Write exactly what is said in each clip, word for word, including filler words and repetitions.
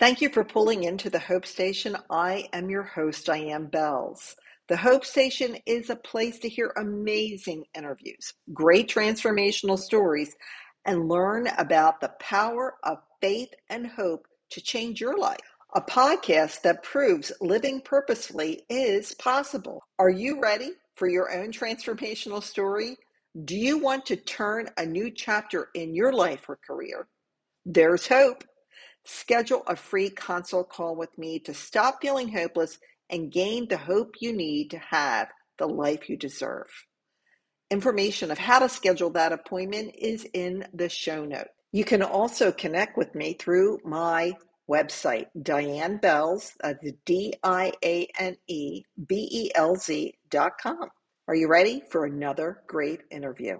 Thank you for pulling into the Hope Station. I am your host, Diane Bells. The Hope Station is a place to hear amazing interviews, great transformational stories, and learn about the power of faith and hope to change your life. A podcast that proves living purposefully is possible. Are you ready for your own transformational story? Do you want to turn a new chapter in your life or career? There's hope. Schedule a free consult call with me to stop feeling hopeless and gain the hope you need to have the life you deserve. Information of how to schedule that appointment is in the show notes. You can also connect with me through my website, Diane Bells, D I A N E B E L Z dot com. Are you ready for another great interview?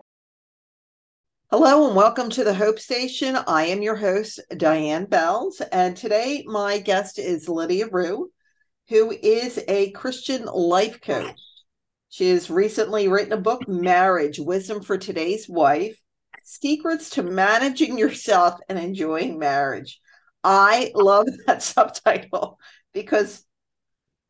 Hello and welcome to the Hope Station. I am your host, Diane Bells, and today my guest is Lydia Rugh, who is a Christian life coach. She has recently written a book, Marriage, Wisdom for Today's Wife, Secrets to Managing Yourself and Enjoying Marriage. I love that subtitle because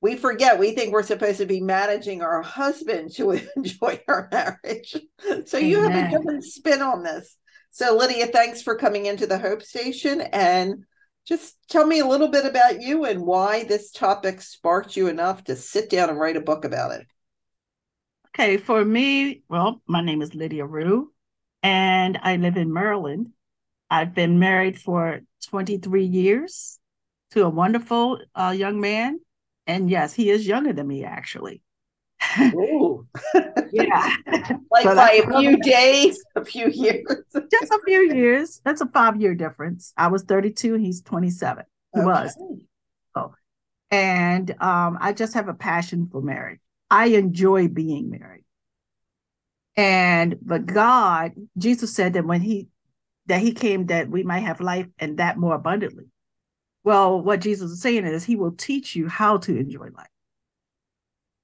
we forget, we think we're supposed to be managing our husband to enjoy our marriage. So you Amen. Have a different spin on this. So Lydia, thanks for coming into the Hope Station, and just tell me a little bit about you and why this topic sparked you enough to sit down and write a book about it. Okay, for me, well, my name is Lydia Rugh, and I live in Maryland. I've been married for twenty-three years to a wonderful uh, young man. And yes, he is younger than me, actually. Ooh. Yeah. Like so by a few days, a few years. Just a few years. That's a five-year difference. I was thirty-two. He's twenty-seven. He okay. was. Oh. And um, I just have a passion for marriage. I enjoy being married. And, but God, Jesus said that when he, that he came, that we might have life and that more abundantly. Well, what Jesus is saying is he will teach you how to enjoy life.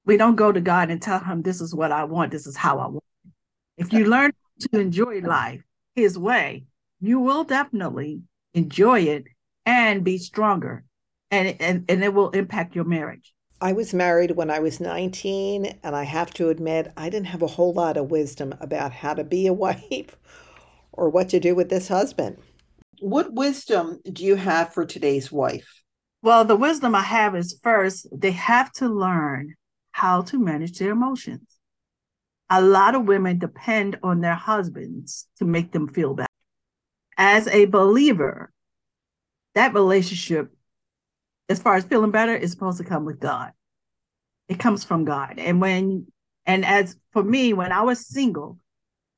We don't go to God and tell him, this is what I want. This is how I want it. If you learn to enjoy life his way, you will definitely enjoy it and be stronger. And, and, and it will impact your marriage. I was married when I was nineteen. And I have to admit, I didn't have a whole lot of wisdom about how to be a wife or what to do with this husband. What wisdom do you have for today's wife? Well, the wisdom I have is, first, they have to learn how to manage their emotions. A lot of women depend on their husbands to make them feel better. As a believer, that relationship, as far as feeling better, is supposed to come with God. It comes from God. And when, and as for me, when I was single,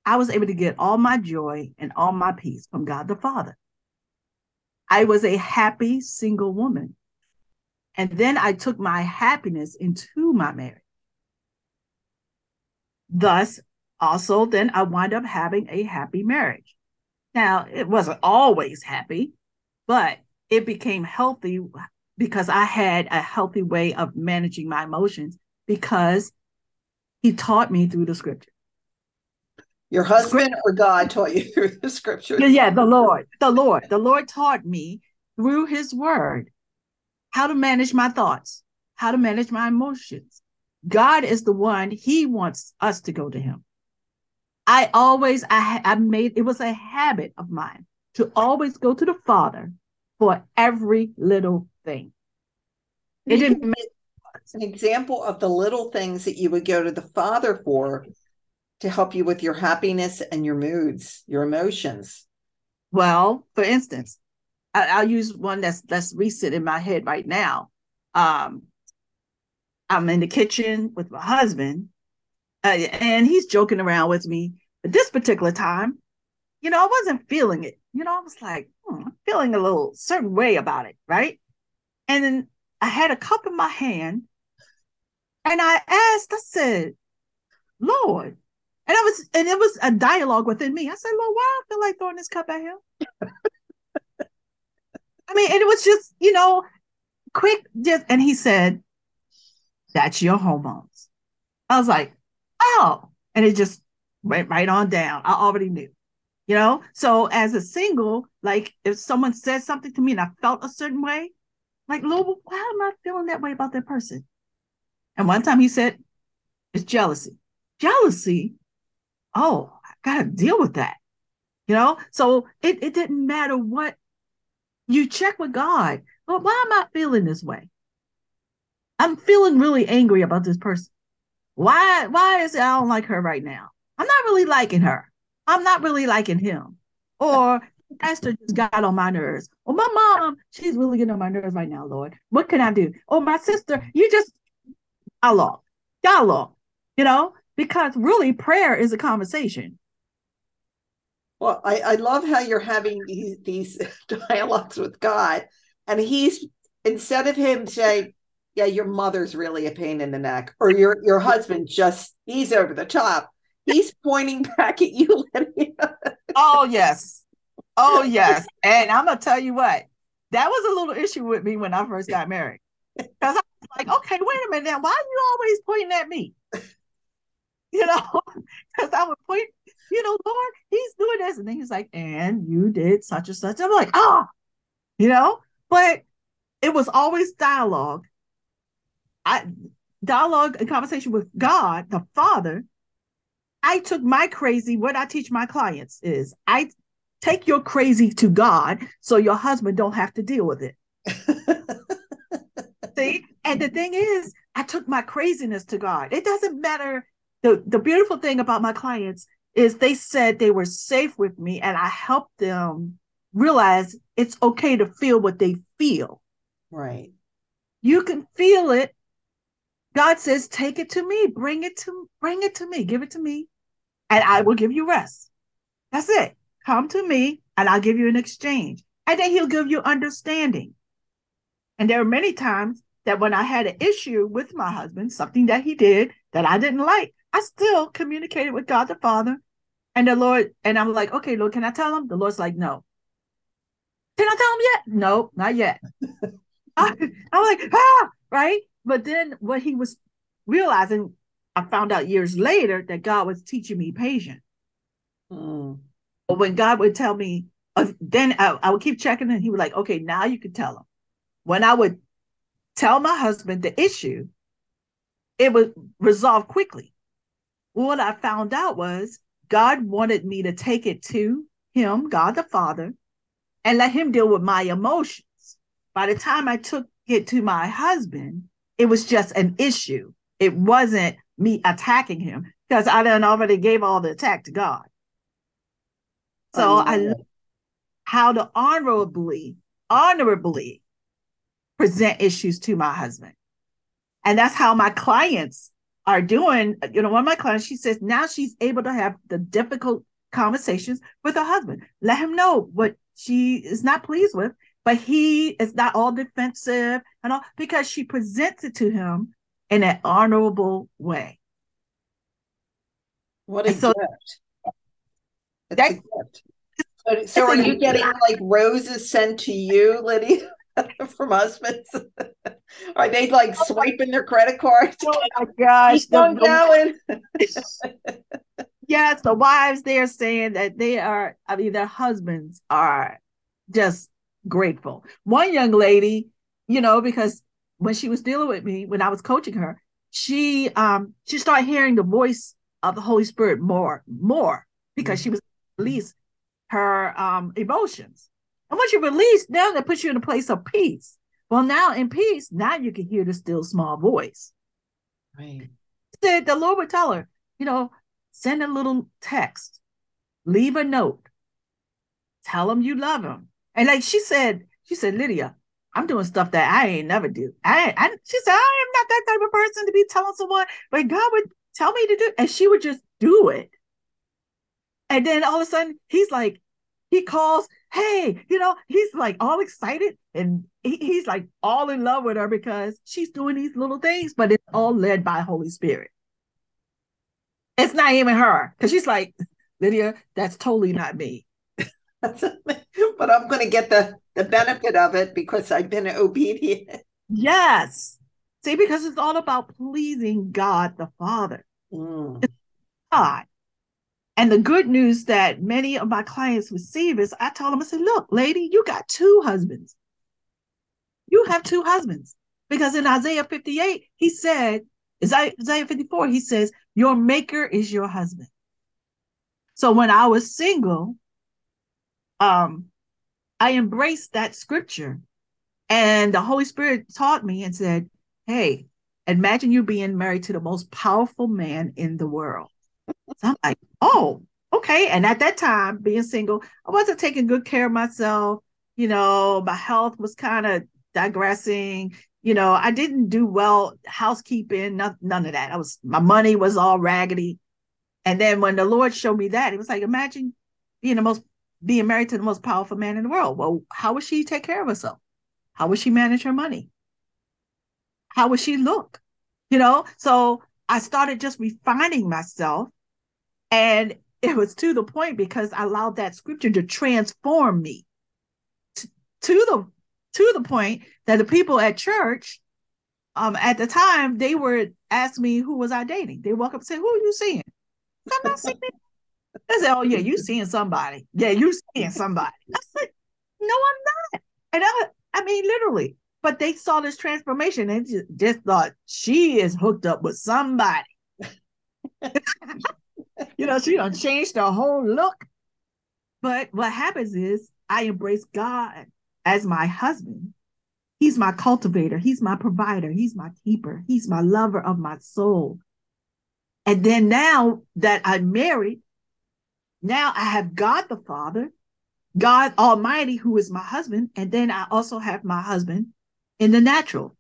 I was able to get all my joy and all my peace from God the Father. I was a happy single woman. And then I took my happiness into my marriage. Thus, also, then I wound up having a happy marriage. Now, it wasn't always happy, but it became healthy because I had a healthy way of managing my emotions because he taught me through the scripture. Your husband or God taught you through the scripture? Yeah, the Lord, the Lord, the Lord taught me through his word how to manage my thoughts, how to manage my emotions. God is the one, he wants us to go to him. I always, I, I made, it was a habit of mine to always go to the Father for every little thing. It didn't make sense. An example of the little things that you would go to the Father for to help you with your happiness and your moods, your emotions? Well, for instance, I, I'll use one that's that's recent in my head right now. Um, I'm in the kitchen with my husband, uh, and he's joking around with me. But this particular time, you know, I wasn't feeling it. You know, I was like, hmm, I'm feeling a little certain way about it, right? And then I had a cup in my hand, and I asked, I said, Lord, And I was, and it was a dialogue within me. I said, "Lord, why do I feel like throwing this cup at him?" I mean, and it was just, you know, quick. Just, and he said, "That's your hormones." I was like, "Oh," and it just went right on down. I already knew. You know, so as a single, like if someone said something to me and I felt a certain way, like, Lord, why am I feeling that way about that person? And one time he said, it's jealousy. Jealousy? Oh, I got to deal with that. You know, so it, it didn't matter what you check with God. Well, why am I feeling this way? I'm feeling really angry about this person. Why, why is it I don't like her right now? I'm not really liking her. I'm not really liking him, or Esther just got on my nerves, or my mom, she's really getting on my nerves right now, Lord. What can I do? Or my sister, you just dialogue, dialogue, you know, because really prayer is a conversation. Well, I, I love how you're having these, these dialogues with God, and he's, instead of him saying, yeah, your mother's really a pain in the neck, or your, your husband just, he's over the top. He's pointing back at you, Lydia. Oh, yes. Oh, yes. And I'm going to tell you what, that was a little issue with me when I first got married. Because I was like, okay, wait a minute now. Why are you always pointing at me? You know, because I would point, you know, Lord, he's doing this. And then he's like, and you did such and such. I'm like, oh, you know, but it was always dialogue. I dialogue and conversation with God, the Father. I took my crazy, what I teach my clients is I take your crazy to God so your husband don't have to deal with it. See? And the thing is, I took my craziness to God. It doesn't matter. The, the beautiful thing about my clients is they said they were safe with me, and I helped them realize it's okay to feel what they feel. Right. You can feel it. God says, take it to me, bring it to, bring it to me, give it to me, and I will give you rest. That's it. Come to me and I'll give you an exchange. And then he'll give you understanding. And there are many times that when I had an issue with my husband, something that he did that I didn't like, I still communicated with God the Father and the Lord. And I'm like, okay, Lord, can I tell him? The Lord's like, no. Can I tell him yet? No, not yet. I, I'm like, ah, right? But then what he was realizing, I found out years later that God was teaching me patience. Mm. But when God would tell me, uh, then I, I would keep checking and he was like, okay, now you can tell him. When I would tell my husband the issue, it would resolve quickly. What I found out was God wanted me to take it to him, God the Father, and let him deal with my emotions. By the time I took it to my husband, it was just an issue. It wasn't me attacking him because I done already gave all the attack to God. So oh, yeah. I learned how to honorably, honorably present issues to my husband. And that's how my clients are doing. You know, one of my clients, she says now she's able to have the difficult conversations with her husband. Let him know what she is not pleased with. But he is not all defensive and all because she presents it to him in an honorable way. What a so, gift. It's that, a gift. So, so are you getting gift. Like roses sent to you, Lydia, from husbands? Are they like swiping their credit cards? Oh my gosh. They're going. Yes, the wives, they're saying that they are, I mean, their husbands are just grateful. One young lady, you know, because when she was dealing with me, when I was coaching her, she um she started hearing the voice of the Holy Spirit more, more because she was released her um emotions. And once you release, now that puts you in a place of peace. Well, now in peace, now you can hear the still small voice. Right. Said the Lord would tell her, you know, send a little text, leave a note, tell him you love him. And like she said, she said, Lydia, I'm doing stuff that I ain't never do. I, I, she said, I am not that type of person to be telling someone, but God would tell me to do, and she would just do it. And then all of a sudden, he's like, he calls, hey, you know, he's like all excited, and he, he's like all in love with her because she's doing these little things, but it's all led by Holy Spirit. It's not even her, because she's like, Lydia, that's totally not me. But I'm going to get the, the benefit of it because I've been obedient. Yes. See, because it's all about pleasing God the Father. Mm. God. And the good news that many of my clients receive is I told them, I said, look, lady, you got two husbands. You have two husbands. Because in Isaiah fifty-eight, he said, Isaiah fifty-four, he says, your maker is your husband. So when I was single, um, I embraced that scripture. And the Holy Spirit taught me and said, hey, imagine you being married to the most powerful man in the world. So I'm like, oh, okay. And at that time, being single, I wasn't taking good care of myself. You know, my health was kind of digressing. You know, I didn't do well housekeeping, none, none of that. I was, my money was all raggedy. And then when the Lord showed me that, it was like, imagine being the most, being married to the most powerful man in the world. Well, how would she take care of herself? How would she manage her money? How would she look? You know, so I started just refining myself. And it was to the point because I allowed that scripture to transform me to, to the to the point that the people at church um, at the time, they were asking me, who was I dating? They walk up and say, who are you seeing? I'm not seeing it. They say, oh, yeah, you seeing somebody. Yeah, you seeing somebody. I said, no, I'm not. And I, I mean, literally. But they saw this transformation and just, just thought, she is hooked up with somebody. You know, she done changed the whole look. But what happens is I embrace God as my husband. He's my cultivator. He's my provider. He's my keeper. He's my lover of my soul. And then now that I'm married, now I have God the Father, God Almighty, who is my husband. And then I also have my husband in the natural.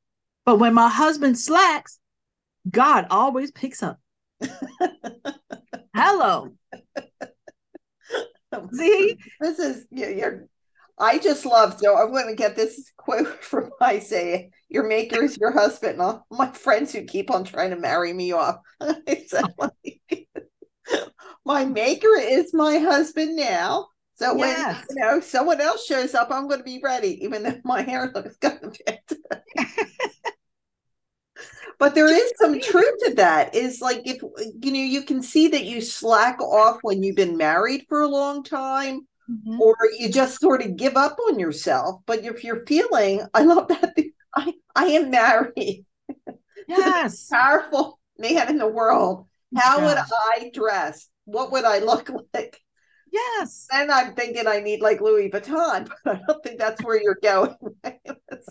But when my husband slacks, God always picks up. Hello. See, this is you're. I just love. So I'm going to get this quote from Isaiah: "Your maker is your husband." And all my friends who keep on trying to marry me off. Like, my maker is my husband now. So when yes. you know someone else shows up, I'm going to be ready, even though my hair looks kind of bad. But there is some truth to that. Is like if you know you can see that you slack off when you've been married for a long time, mm-hmm. or you just sort of give up on yourself. But if you're feeling, I love that. I I am married. Yes, powerful man in the world. How yes. would I dress? What would I look like? Yes. And I'm thinking I need like Louis Vuitton, but I don't think that's where you're going. Right?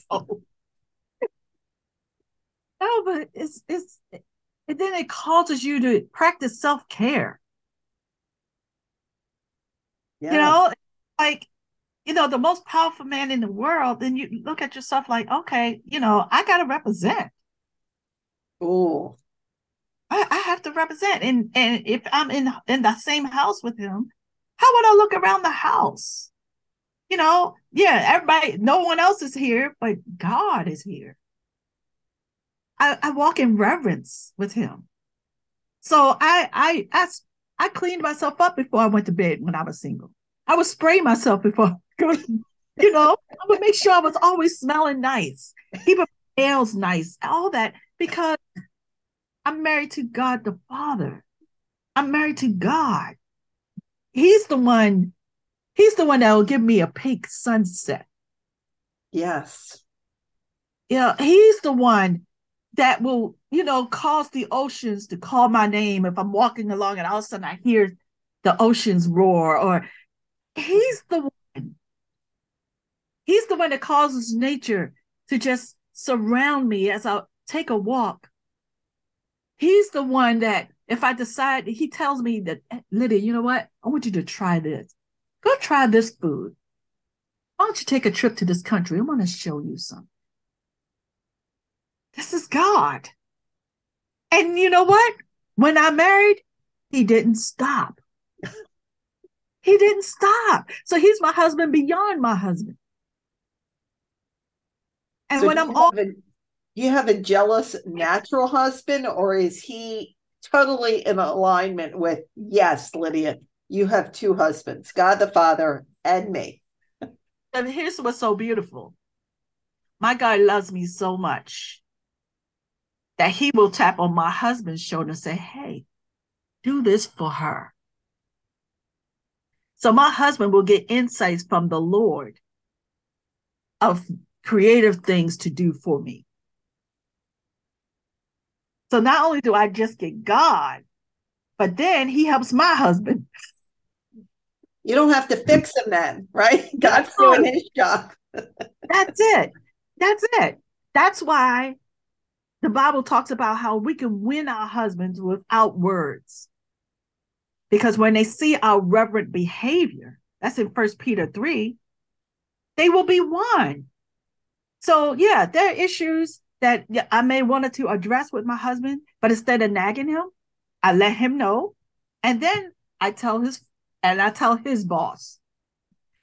So. No, but it's, it's, and then it causes you to practice self-care. Yeah. You know, like, you know, the most powerful man in the world, then you look at yourself like, okay, you know, I got to represent. Oh, I, I have to represent. And, and if I'm in, in the same house with him, how would I look around the house? You know, yeah, everybody, no one else is here, but God is here. I, I walk in reverence with him. So I, I I I cleaned myself up before I went to bed when I was single. I would spray myself before I go, you know, I would make sure I was always smelling nice, even nails nice, all that, because I'm married to God the Father. I'm married to God. He's the one, he's the one that will give me a pink sunset. Yes. Yeah, you know, he's the one that will, you know, cause the oceans to call my name if I'm walking along and all of a sudden I hear the oceans roar. Or he's the one. He's the one that causes nature to just surround me as I take a walk. He's the one that if I decide, he tells me that, Lydia, you know what? I want you to try this. Go try this food. Why don't you take a trip to this country? I want to show you something. This is God. And you know what? When I married, he didn't stop. He didn't stop. So he's my husband beyond my husband. And so when I'm all... A, you have a jealous natural husband, or is he totally in alignment with, yes, Lydia, you have two husbands, God the Father and me? And here's what's so beautiful. My God loves me so much that he will tap on my husband's shoulder and say, hey, do this for her. So my husband will get insights from the Lord of creative things to do for me. So not only do I just get God, but then he helps my husband. You don't have to fix him then, right? God's doing his job. That's it. That's it. That's why the Bible talks about how we can win our husbands without words. Because when they see our reverent behavior, that's in First Peter three, they will be won. So yeah, there are issues that I may want to address with my husband, but instead of nagging him, I let him know. And then I tell his And I tell his boss,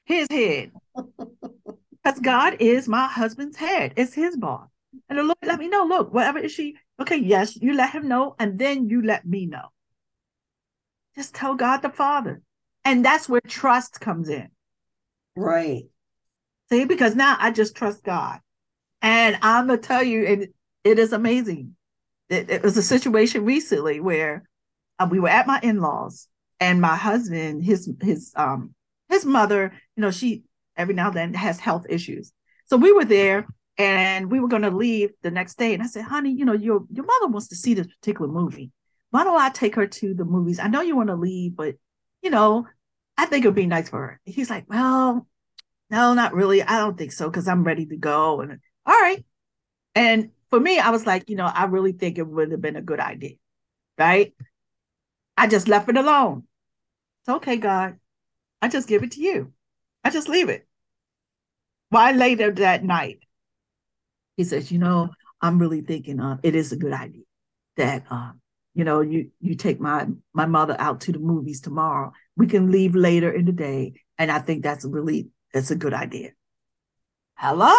his head, because God is my husband's head. It's his boss. And the Lord let me know, look, whatever is she, okay, yes, you let him know. And then you let me know. Just tell God the Father. And that's where trust comes in. Right. See, because now I just trust God. And I'm going to tell you, and it, it is amazing. It, it was a situation recently where uh, we were at my in-laws. And my husband, his his um his mother, you know, she every now and then has health issues. So we were there and we were going to leave the next day. And I said, honey, you know, your, your mother wants to see this particular movie. Why don't I take her to the movies? I know you want to leave, but, you know, I think it would be nice for her. He's like, well, no, not really. I don't think so, because I'm ready to go. And all right. And for me, I was like, you know, I really think it would have been a good idea. Right. I just left it alone. It's okay, God. I just give it to you. I just leave it. Why later that night? He says, you know, I'm really thinking uh, it is a good idea that, um, you know, you you take my, my mother out to the movies tomorrow. We can leave later in the day. And I think that's really, that's a good idea. Hello?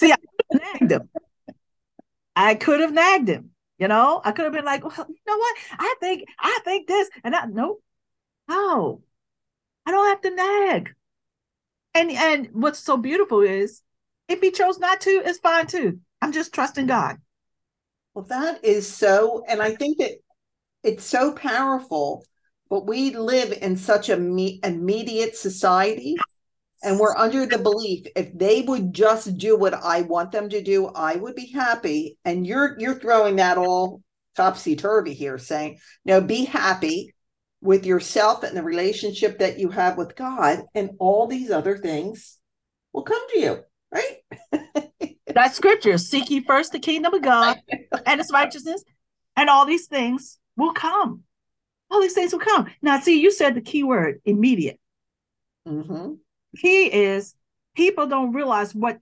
See, I could have nagged him. I could have nagged him. You know, I could have been like, well, you know what? I think, I think this and I, nope. No, I don't have to nag. And, and what's so beautiful is if he chose not to, it's fine too. I'm just trusting God. Well, that is so, and I think that it's so powerful, but we live in such a me- immediate society and we're under the belief if they would just do what I want them to do, I would be happy. And you're you're throwing that all topsy-turvy here, saying, no, be happy with yourself and the relationship that you have with God, and all these other things will come to you, right? That's scripture. Seek ye first the kingdom of God and its righteousness, and all these things will come. All these things will come. Now, see, you said the key word, immediate. Mm-hmm. Key is people don't realize what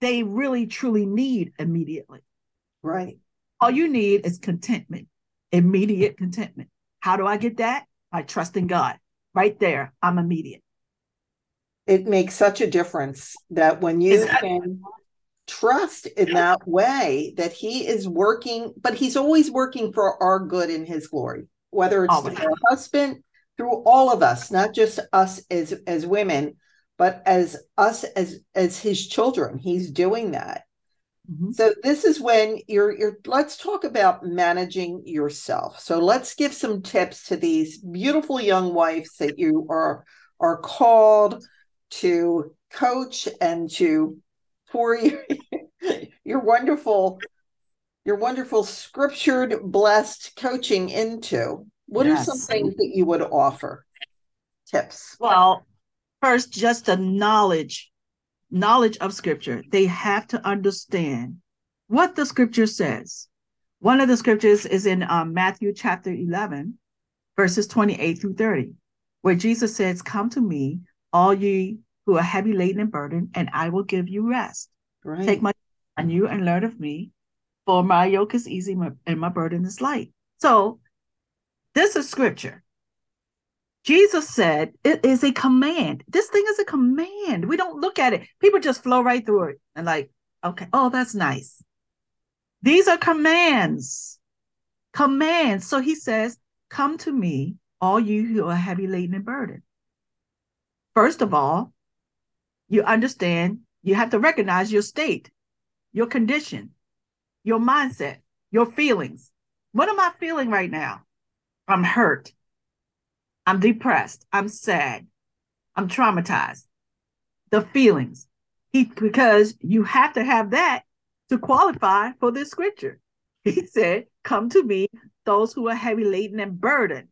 they really truly need immediately. Right. All you need is contentment, immediate contentment. How do I get that? By trusting God. Right there, I'm immediate. It makes such a difference that when you that- can trust in that way that he is working, but he's always working for our good in his glory, whether it's always. Through our husband, through all of us, not just us as, as women, but as us as as his children. He's doing that. Mm-hmm. So this is when you're you're let's talk about managing yourself. So let's give some tips to these beautiful young wives that you are are called to coach and to pour your, your wonderful your wonderful scriptured blessed coaching into. What yes. are some things that you would offer? Tips. Well, first, just the knowledge, knowledge of scripture. They have to understand what the scripture says. One of the scriptures is in um, Matthew chapter eleven, verses twenty-eight through thirty, where Jesus says, come to me, all ye who are heavy laden and burdened, and I will give you rest. Right. Take my yoke on you and learn of me, for my yoke is easy and my burden is light. So this is scripture. Jesus said, it is a command. This thing is a command. We don't look at it. People just flow right through it and like, okay, oh, that's nice. These are commands, commands. So he says, come to me, all you who are heavy laden and burdened. First of all, you understand, you have to recognize your state, your condition, your mindset, your feelings. What am I feeling right now? I'm hurt. I'm depressed. I'm sad. I'm traumatized. The feelings. He, because you have to have that to qualify for this scripture. He said, come to me, those who are heavy laden and burdened.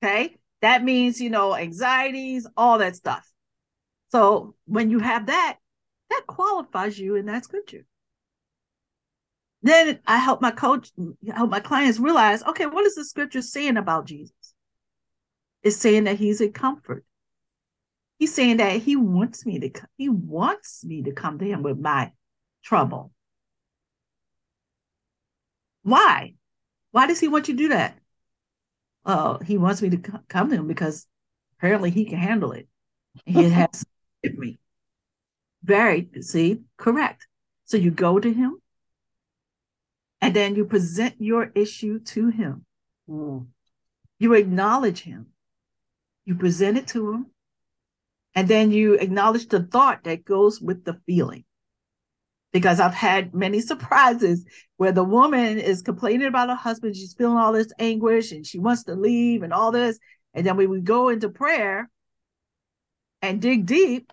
Okay. That means, you know, anxieties, all that stuff. So when you have that, that qualifies you in that scripture. Then I help my coach, I help my clients realize, okay, what is the scripture saying about Jesus? It's saying that he's a comfort. He's saying that he wants me to, he wants me to come to him with my trouble. Why? Why does he want you to do that? Uh, he wants me to come to him because apparently he can handle it. He has with me. Very, see, correct. So you go to him and then you present your issue to him. Mm. You acknowledge him. You present it to him. And then you acknowledge the thought that goes with the feeling. Because I've had many surprises where the woman is complaining about her husband. She's feeling all this anguish and she wants to leave and all this. And then when we go into prayer and dig deep,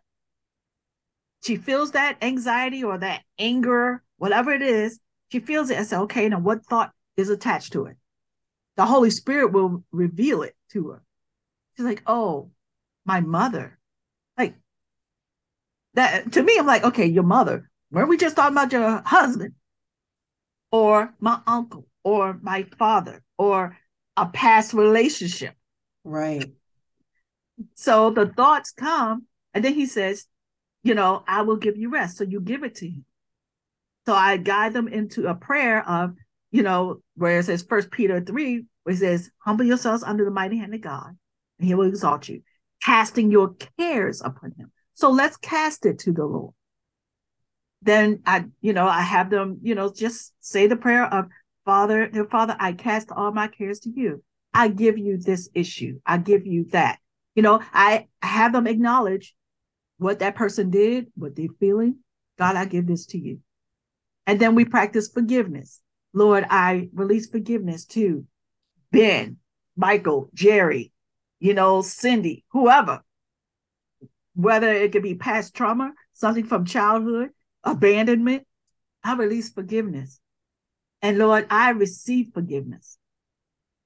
she feels that anxiety or that anger, whatever it is. She feels it and says, okay, now what thought is attached to it? The Holy Spirit will reveal it to her. She's like, oh, my mother. Like, that to me, I'm like, okay, your mother. Weren't we just talking about your husband or my uncle or my father or a past relationship? Right. So the thoughts come and then he says, you know, I will give you rest. So you give it to him. So I guide them into a prayer of, you know, where it says First Peter three, where it says, humble yourselves under the mighty hand of God and he will exalt you, casting your cares upon him. So let's cast it to the Lord. Then I, you know, I have them, you know, just say the prayer of Father, Father, I cast all my cares to you. I give you this issue. I give you that. You know, I have them acknowledge what that person did, what they're feeling. God, I give this to you. And then we practice forgiveness. Lord, I release forgiveness to Ben, Michael, Jerry, you know, Cindy, whoever. Whether it could be past trauma, something from childhood, abandonment, I release forgiveness. And Lord, I receive forgiveness.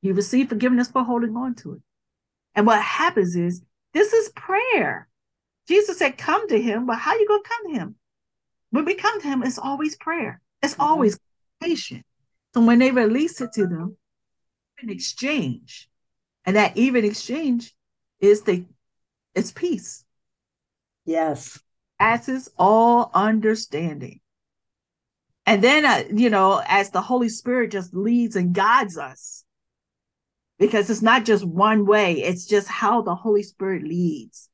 You receive forgiveness for holding on to it. And what happens is, this is prayer. Jesus said, come to him, but how are you going to come to him? When we come to him, it's always prayer. It's mm-hmm. always patient. So when they release it to them, an exchange. And that even exchange is the, it's peace. Yes. Passes all understanding. And then, uh, you know, as the Holy Spirit just leads and guides us, because it's not just one way, it's just how the Holy Spirit leads.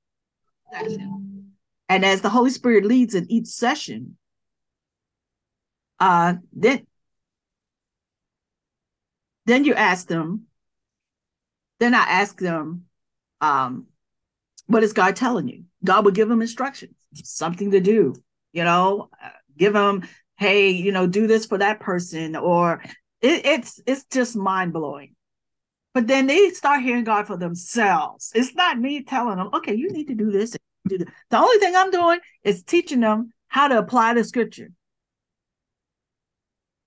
And as the Holy Spirit leads in each session, uh, then, then you ask them, then I ask them, um, what is God telling you? God will give them instructions, something to do, you know, give them, hey, you know, do this for that person, or it, it's it's just mind blowing. But then they start hearing God for themselves. It's not me telling them, okay, you need to do this. And do this. The only thing I'm doing is teaching them how to apply the scripture.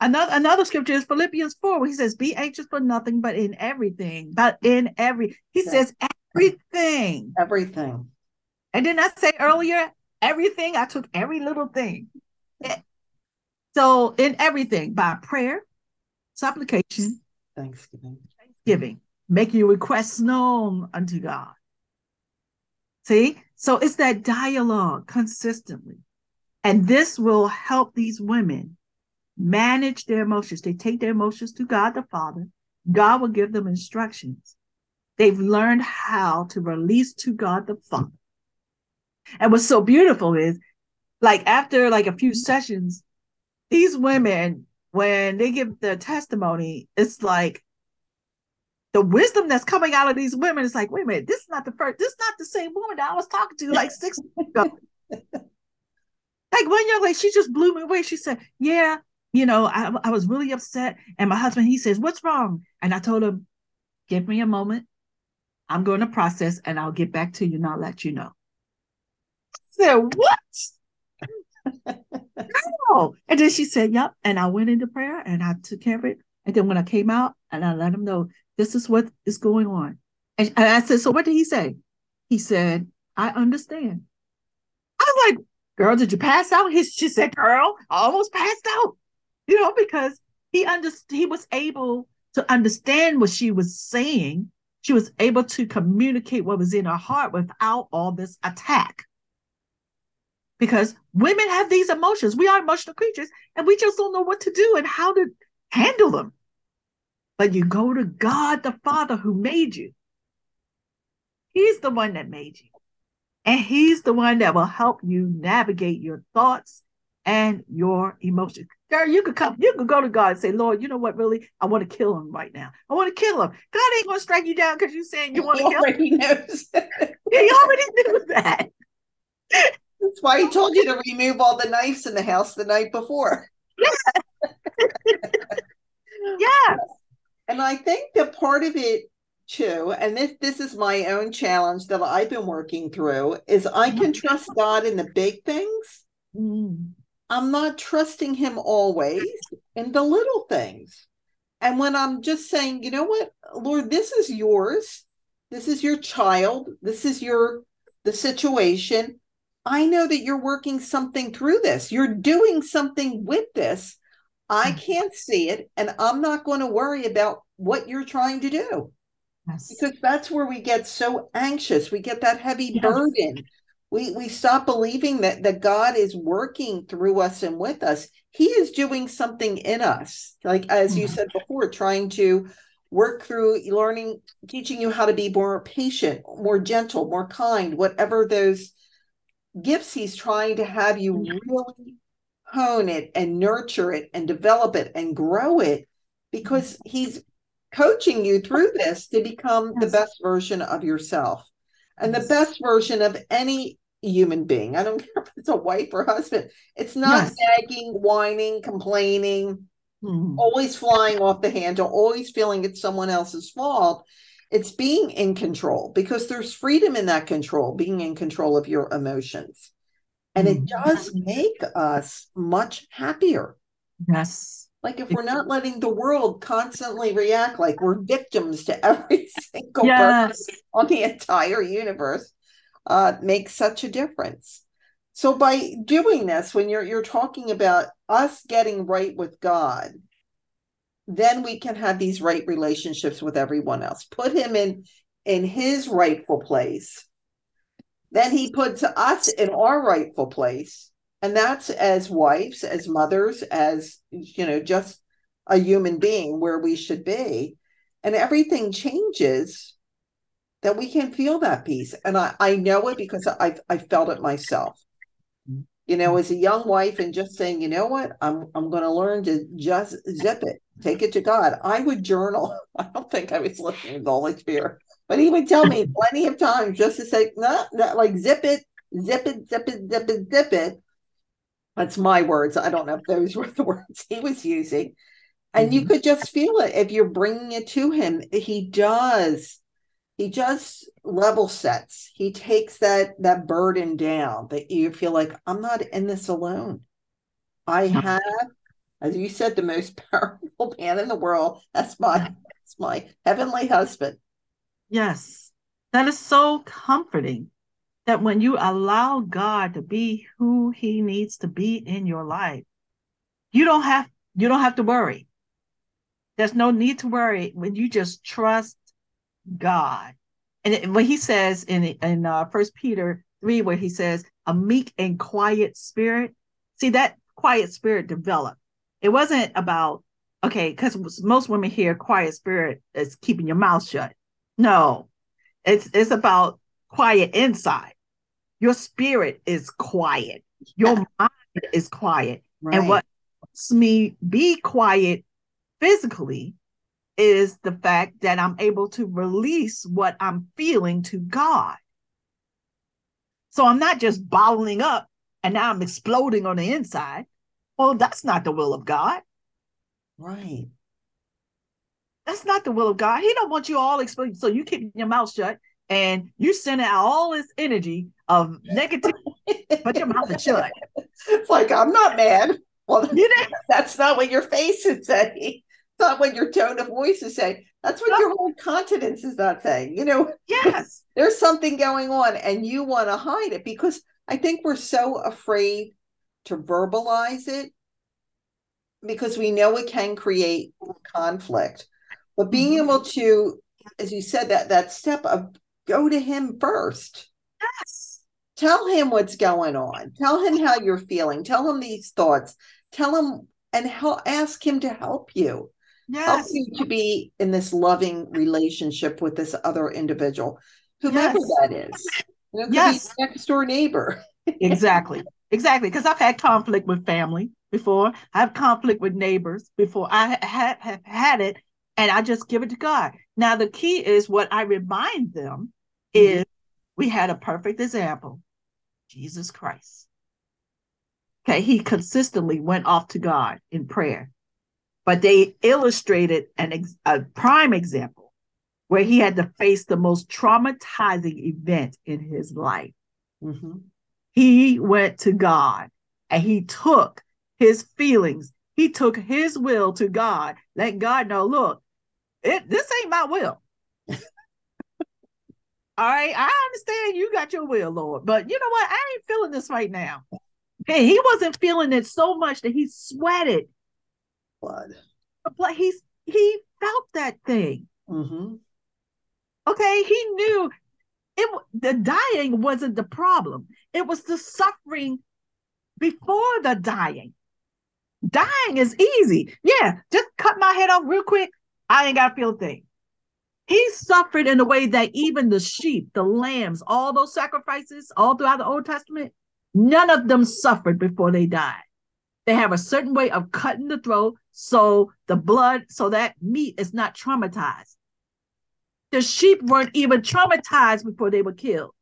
Another another scripture is Philippians four, where he says, be anxious for nothing, but in everything, but in every, he yes. says, everything, everything. And didn't I say earlier, everything, I took every little thing. So in everything, by prayer, supplication, thanksgiving, thanksgiving, making your requests known unto God. See, so it's that dialogue consistently. And this will help these women manage their emotions. They take their emotions to God the Father. God will give them instructions. They've learned how to release to God the Father. And what's so beautiful is, like, after like a few sessions, these women, when they give their testimony, it's like the wisdom that's coming out of these women is like, wait a minute, this is not the first, this is not the same woman that I was talking to like six months ago. Like one young lady, she just blew me away. She said, yeah, you know, I, I was really upset. And my husband, he says, what's wrong? And I told him, give me a moment. I'm going to process and I'll get back to you and I'll let you know. So what? No. And then she said, yep. And I went into prayer and I took care of it. And then when I came out and I let him know, this is what is going on. And, and I said, so what did he say? He said, I understand. I was like, girl, did you pass out? He, she said, girl, I almost passed out. You know, because he under, he was able to understand what she was saying. She was able to communicate what was in her heart without all this attack. Because women have these emotions. We are emotional creatures, and we just don't know what to do and how to handle them. But you go to God, the Father who made you. He's the one that made you. And he's the one that will help you navigate your thoughts and your emotions. Girl, you could come, you could go to God and say, Lord, you know what, really? I want to kill him right now. I want to kill him. God ain't going to strike you down because you're saying you want to kill him. He already knows. He already knew that. That's why he told you to remove all the knives in the house the night before. Yeah. Yes. And I think that part of it too, and this, this is my own challenge that I've been working through, is I can trust God in the big things. Mm. I'm not trusting him always in the little things. And when I'm just saying, you know what, Lord, this is yours. This is your child. This is your the situation. I know that you're working something through this. You're doing something with this. I can't see it. And I'm not going to worry about what you're trying to do. Yes. Because that's where we get so anxious. We get that heavy yes. burden. We we stop believing that, that God is working through us and with us. He is doing something in us. Like, as you said before, trying to work through learning, teaching you how to be more patient, more gentle, more kind, whatever those gifts he's trying to have you really hone it and nurture it and develop it and grow it, because he's coaching you through this to become yes. the best version of yourself. And the best version of any human being. I don't care if it's a wife or husband. It's not nagging, yes. whining, complaining, mm-hmm. always flying off the handle, always feeling it's someone else's fault. It's being in control, because there's freedom in that control, being in control of your emotions. And mm-hmm. it does make us much happier. Yes. Like if we're not letting the world constantly react like we're victims to every single yes. person on the entire universe, uh, makes such a difference. So by doing this, when you're you're talking about us getting right with God, then we can have these right relationships with everyone else. Put him in in his rightful place. Then he puts us in our rightful place. And that's as wives, as mothers, as, you know, just a human being where we should be. And everything changes that we can feel that peace. And I, I know it because I've, I felt it myself, you know, as a young wife, and just saying, you know what, I'm, I'm going to learn to just zip it, take it to God. I would journal. I don't think I was listening to the Holy Spirit, but he would tell me plenty of times just to say, no, no, like zip it, zip it, zip it, zip it, zip it. That's my words. I don't know if those were the words he was using. And mm-hmm. you could just feel it. If you're bringing it to him, he does. He just level sets. He takes that, that burden down, that you feel like, I'm not in this alone. I have, as you said, the most powerful man in the world. That's my, that's my heavenly husband. Yes. That is so comforting. That when you allow God to be who he needs to be in your life, you don't have you don't have to worry. There's no need to worry when you just trust God. And when he says in in uh, First Peter three, where he says a meek and quiet spirit, see, that quiet spirit developed. It wasn't about, okay, because most women hear quiet spirit as keeping your mouth shut. No, it's it's about quiet inside. Your spirit is quiet. Your yeah. mind is quiet. Right. And what makes me be quiet physically is the fact that I'm able to release what I'm feeling to God. So I'm not just bottling up and now I'm exploding on the inside. Well, that's not the will of God. Right. That's not the will of God. He don't want you all exposed. So you keep your mouth shut and you send out all this energy of negativity, but your mouth is shut. It's like, I'm not mad. Well, you know, that's not what your face is saying. It's not what your tone of voice is saying. That's what no. your whole countenance is not saying. You know, yes, there's something going on and you want to hide it, because I think we're so afraid to verbalize it because we know it can create conflict. But being able to, as you said, that that step of go to him first. Yes. Tell him what's going on. Tell him how you're feeling. Tell him these thoughts. Tell him and help, ask him to help you. Yes. Help you to be in this loving relationship with this other individual, whomever yes. that is. You know, it yes. could be next door neighbor. Exactly. Exactly. Because I've had conflict with family before. I have conflict with neighbors before. I have, have had it. And I just give it to God. Now, the key is what I remind them mm-hmm. is we had a perfect example, Jesus Christ. Okay, he consistently went off to God in prayer, but they illustrated an ex- a prime example where he had to face the most traumatizing event in his life. Mm-hmm. He went to God and he took his feelings. He took his will to God. Let God know, look, It, this ain't my will. All right. I understand you got your will, Lord, but you know what? I ain't feeling this right now. And he wasn't feeling it so much that he sweated. Blood. But he's, he felt that thing. Mm-hmm. Okay. He knew it. The dying wasn't the problem. It was the suffering before the dying. Dying is easy. Yeah. Just cut my head off real quick. I ain't got to feel a thing. He suffered in a way that even the sheep, the lambs, all those sacrifices all throughout the Old Testament, none of them suffered before they died. They have a certain way of cutting the throat so the blood, so that meat is not traumatized. The sheep weren't even traumatized before they were killed.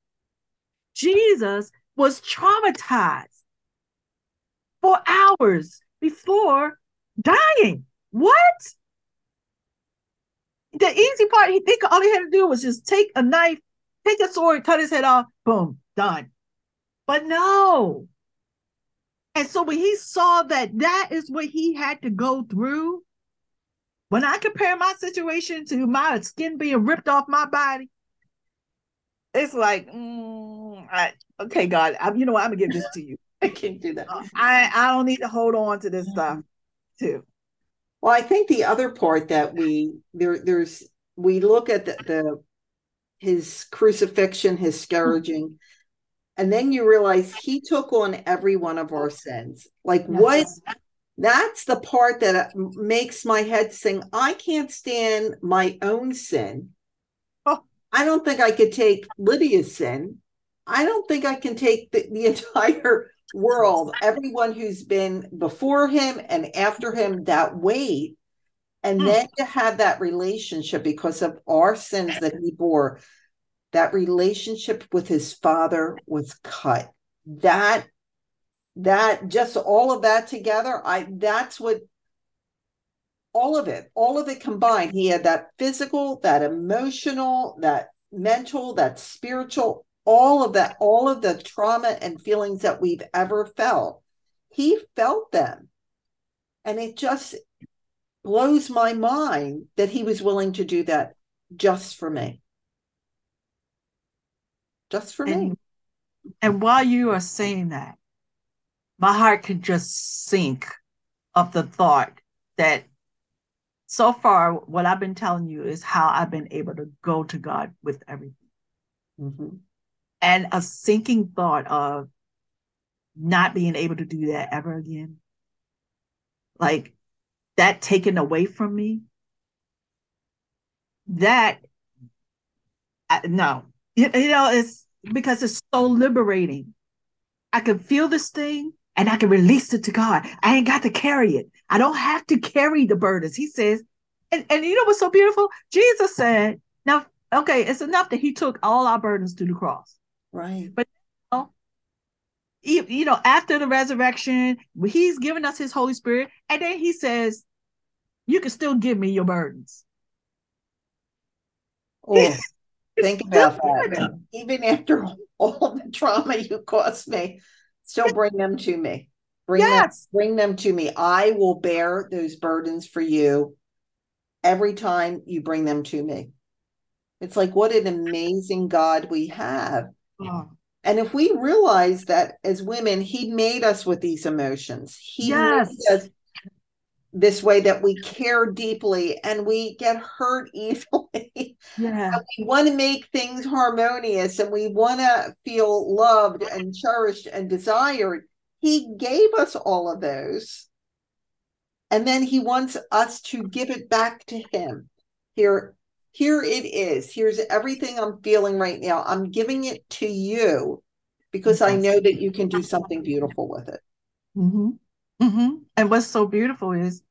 Jesus was traumatized for hours before dying. What? The easy part, he think all he had to do was just take a knife, take a sword, cut his head off, boom, done. But no. And so when he saw that that is what he had to go through, when I compare my situation to my skin being ripped off my body, it's like, mm, I, okay, God, I, you know what, I'm going to give this to you. I can't do that. Uh, I, I don't need to hold on to this stuff, too. Well, I think the other part that we there there's we look at the, the his crucifixion, his scourging, and then you realize he took on every one of our sins. Like what? That's the part that makes my head sing. I can't stand my own sin. Oh. I don't think I could take Lydia's sin. I don't think I can take the, the entire world, everyone who's been before him and after him, that weight, and then to have that relationship because of our sins that he bore, that relationship with his Father was cut. That, that, just all of that together, I, that's what, all of it, all of it combined. He had that physical, that emotional, that mental, that spiritual, all of that, all of the trauma and feelings that we've ever felt, he felt them. And it just blows my mind that he was willing to do that just for me. Just for and, me. And while you are saying that, my heart can just sink of the thought that so far what I've been telling you is how I've been able to go to God with everything. Mm-hmm. And a sinking thought of not being able to do that ever again. Like that taken away from me. That, I, no, you, you know, it's because it's so liberating. I can feel this thing and I can release it to God. I ain't got to carry it. I don't have to carry the burdens. He says, and, and you know what's so beautiful? Jesus said, now, okay, it's enough that he took all our burdens to the cross. Right. But, you know, you know, after the resurrection, he's given us his Holy Spirit. And then he says, you can still give me your burdens. Oh, think about that. Even after all the trauma you caused me, still bring them to me. Bring, yes. them, bring them to me. I will bear those burdens for you every time you bring them to me. It's like, what an amazing God we have. Oh. And if we realize that as women, he made us with these emotions. He yes. made us this way, that we care deeply and we get hurt easily. Yeah. And we want to make things harmonious and we want to feel loved and cherished and desired. He gave us all of those. And then he wants us to give it back to him. Here, here it is. Here's everything I'm feeling right now. I'm giving it to you because I know that you can do something beautiful with it. Mm-hmm. Mm-hmm. And what's so beautiful is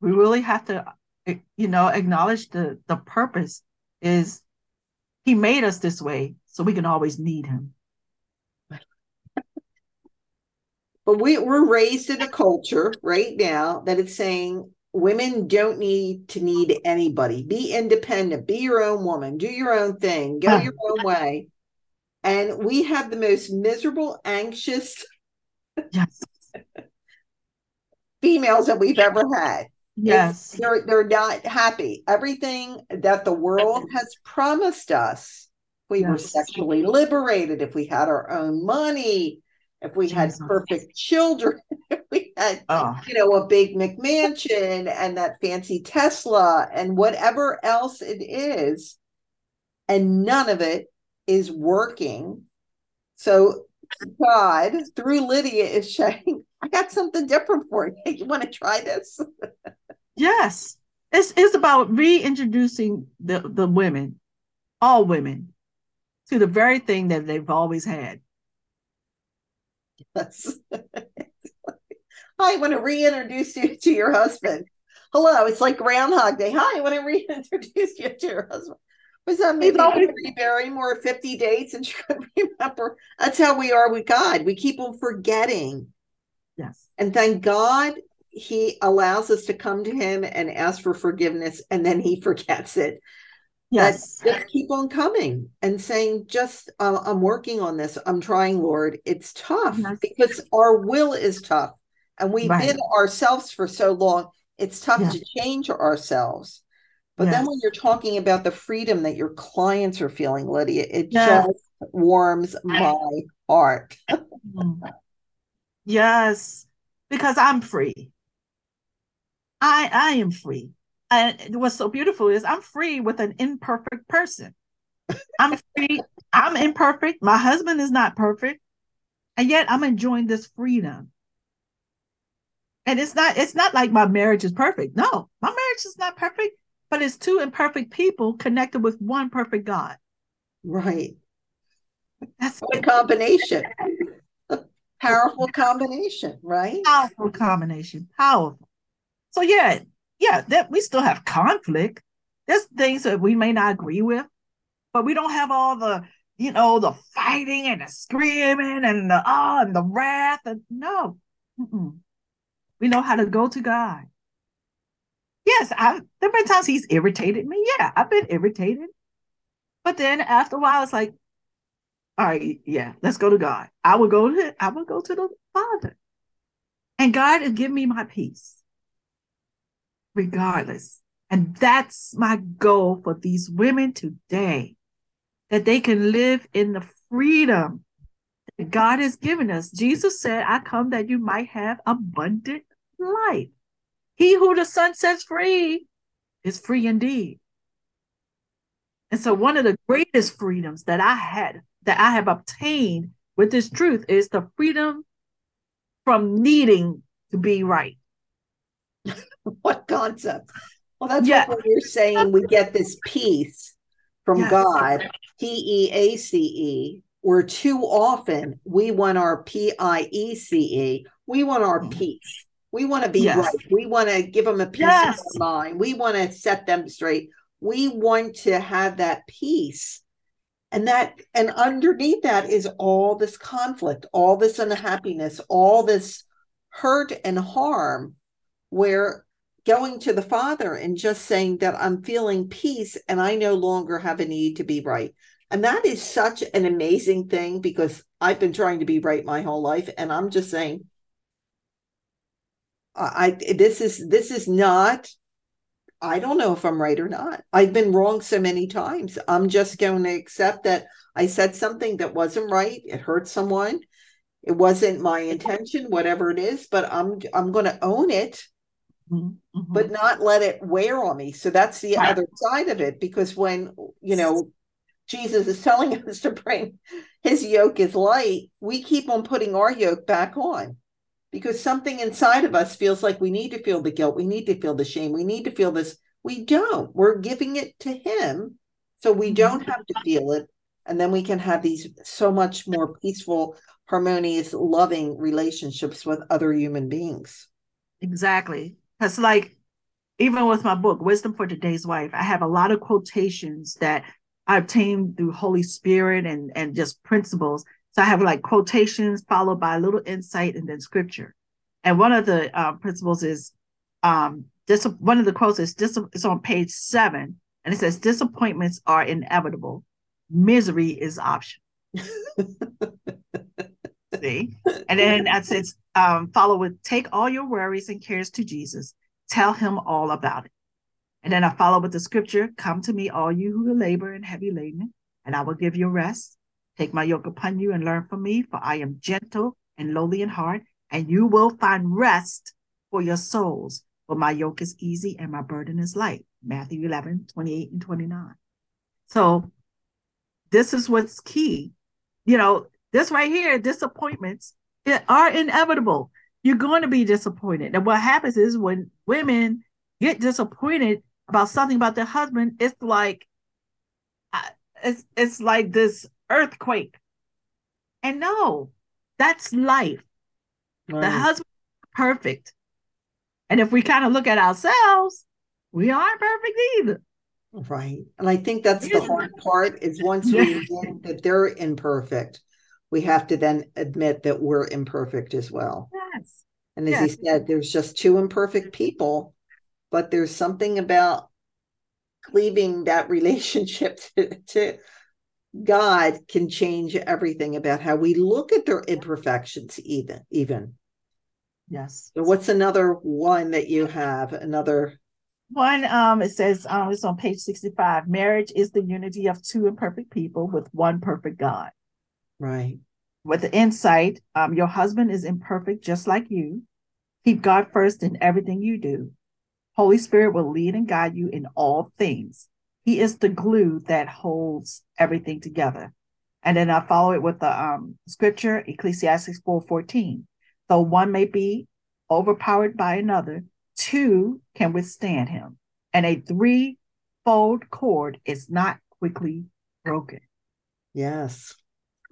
we really have to, you know, acknowledge the, the purpose is he made us this way so we can always need him. But we, we're raised in a culture right now that it's saying women don't need to need anybody. Be independent. Be your own woman. Do your own thing. Go your own way. And we have the most miserable, anxious yes. females that we've ever had. Yes. It's, they're, they're not happy. Everything that the world has promised us, we yes. were sexually liberated if we had our own money. If we Jesus. had perfect children, if we had, oh. you know, a big McMansion and that fancy Tesla and whatever else it is, and none of it is working. So God, through Lydia, is saying, I got something different for you. You want to try this? Yes. It's, it's about reintroducing the, the women, all women, to the very thing that they've always had. Yes. I want to reintroduce you to your husband. Hello, it's like Groundhog Day. Hi, I want to reintroduce you to your husband. Was that maybe remarry more fifty dates and she couldn't remember? That's how we are with God. We keep on forgetting. Yes. And thank God he allows us to come to him and ask for forgiveness, and then he forgets it. Yes. Just keep on coming and saying, just, uh, I'm working on this. I'm trying, Lord. It's tough yes. because our will is tough. And we've right. been ourselves for so long. It's tough yeah. to change ourselves. But yes. then when you're talking about the freedom that your clients are feeling, Lydia, it yes. just warms my heart. Yes, because I'm free. I I am free. And what's so beautiful is I'm free with an imperfect person. I'm free. I'm imperfect. My husband is not perfect. And yet I'm enjoying this freedom. And it's not, it's not like my marriage is perfect. No, my marriage is not perfect, but it's two imperfect people connected with one perfect God. Right. That's what a combination. Powerful combination, right? Powerful combination. Powerful. So yeah. Yeah, that we still have conflict. There's things that we may not agree with, but we don't have all the, you know, the fighting and the screaming and the ah oh, and the wrath. And no, Mm-mm. we know how to go to God. Yes, I, there have been times he's irritated me. Yeah, I've been irritated, but then after a while, it's like, all right, yeah, let's go to God. I will go to I will go to the Father, and God will give me my peace. Regardless. And that's my goal for these women today, that they can live in the freedom that God has given us. Jesus said, I come that you might have abundant life. He who the Son sets free is free indeed. And so one of the greatest freedoms that I had, that I have obtained with this truth, is the freedom from needing to be right. What concept? Well, that's yeah. what you're saying. We get this peace from yes. God, P E A C E, where too often we want our P I E C E. We want our peace. We want to be yes. right. We want to give them a peace yes. of our mind. We want to set them straight. We want to have that peace. And that, and underneath that is all this conflict, all this unhappiness, all this hurt and harm, where going to the Father and just saying that I'm feeling peace and I no longer have a need to be right. And that is such an amazing thing, because I've been trying to be right my whole life. And I'm just saying, I, I this is this is not, I don't know if I'm right or not. I've been wrong so many times. I'm just going to accept that I said something that wasn't right. It hurt someone. It wasn't my intention, whatever it is, but I'm I'm going to own it, mm-hmm. but not let it wear on me. So that's the right. other side of it, because when, you know, Jesus is telling us to bring his yoke is light, we keep on putting our yoke back on, because something inside of us feels like we need to feel the guilt. We need to feel the shame. We need to feel this. We don't. We're giving it to him so we don't have to feel it. And then we can have these so much more peaceful, harmonious, loving relationships with other human beings. Exactly. Because like, even with my book, Wisdom for Today's Wife, I have a lot of quotations that I obtained through Holy Spirit and, and just principles. So I have like quotations followed by a little insight and then scripture. And one of the uh, principles is, um, dis- one of the quotes is, dis- it's on page seven, and it says, disappointments are inevitable. Misery is optional. See? And then that says, um, follow with, take all your worries and cares to Jesus. Tell him all about it. And then I follow with the scripture, come to me, all you who labor and heavy laden, and I will give you rest. Take my yoke upon you and learn from me, for I am gentle and lowly in heart, and you will find rest for your souls. For my yoke is easy and my burden is light. Matthew eleven, twenty-eight and twenty-nine. So this is what's key. You know, this right here, disappointments are inevitable. You're going to be disappointed. And what happens is when women get disappointed about something about their husband, it's like, it's, it's like this earthquake. And no, that's life. Right. The husband is perfect. And if we kind of look at ourselves, we aren't perfect either. Right. And I think that's the hard part, is once we admit that they're imperfect, we have to then admit that we're imperfect as well. Yes. And as yes. he said, there's just two imperfect people, but there's something about cleaving that relationship to, to God can change everything about how we look at their imperfections, even. even. Yes. So what's another one that you have? Another one, um, it says, um, it's on page sixty-five. Marriage is the unity of two imperfect people with one perfect God. Right. With the insight, um, your husband is imperfect just like you. Keep God first in everything you do. Holy Spirit will lead and guide you in all things. He is the glue that holds everything together. And then I follow it with the um, scripture, Ecclesiastes four fourteen. Though one may be overpowered by another, two can withstand him. And a threefold cord is not quickly broken. Yes.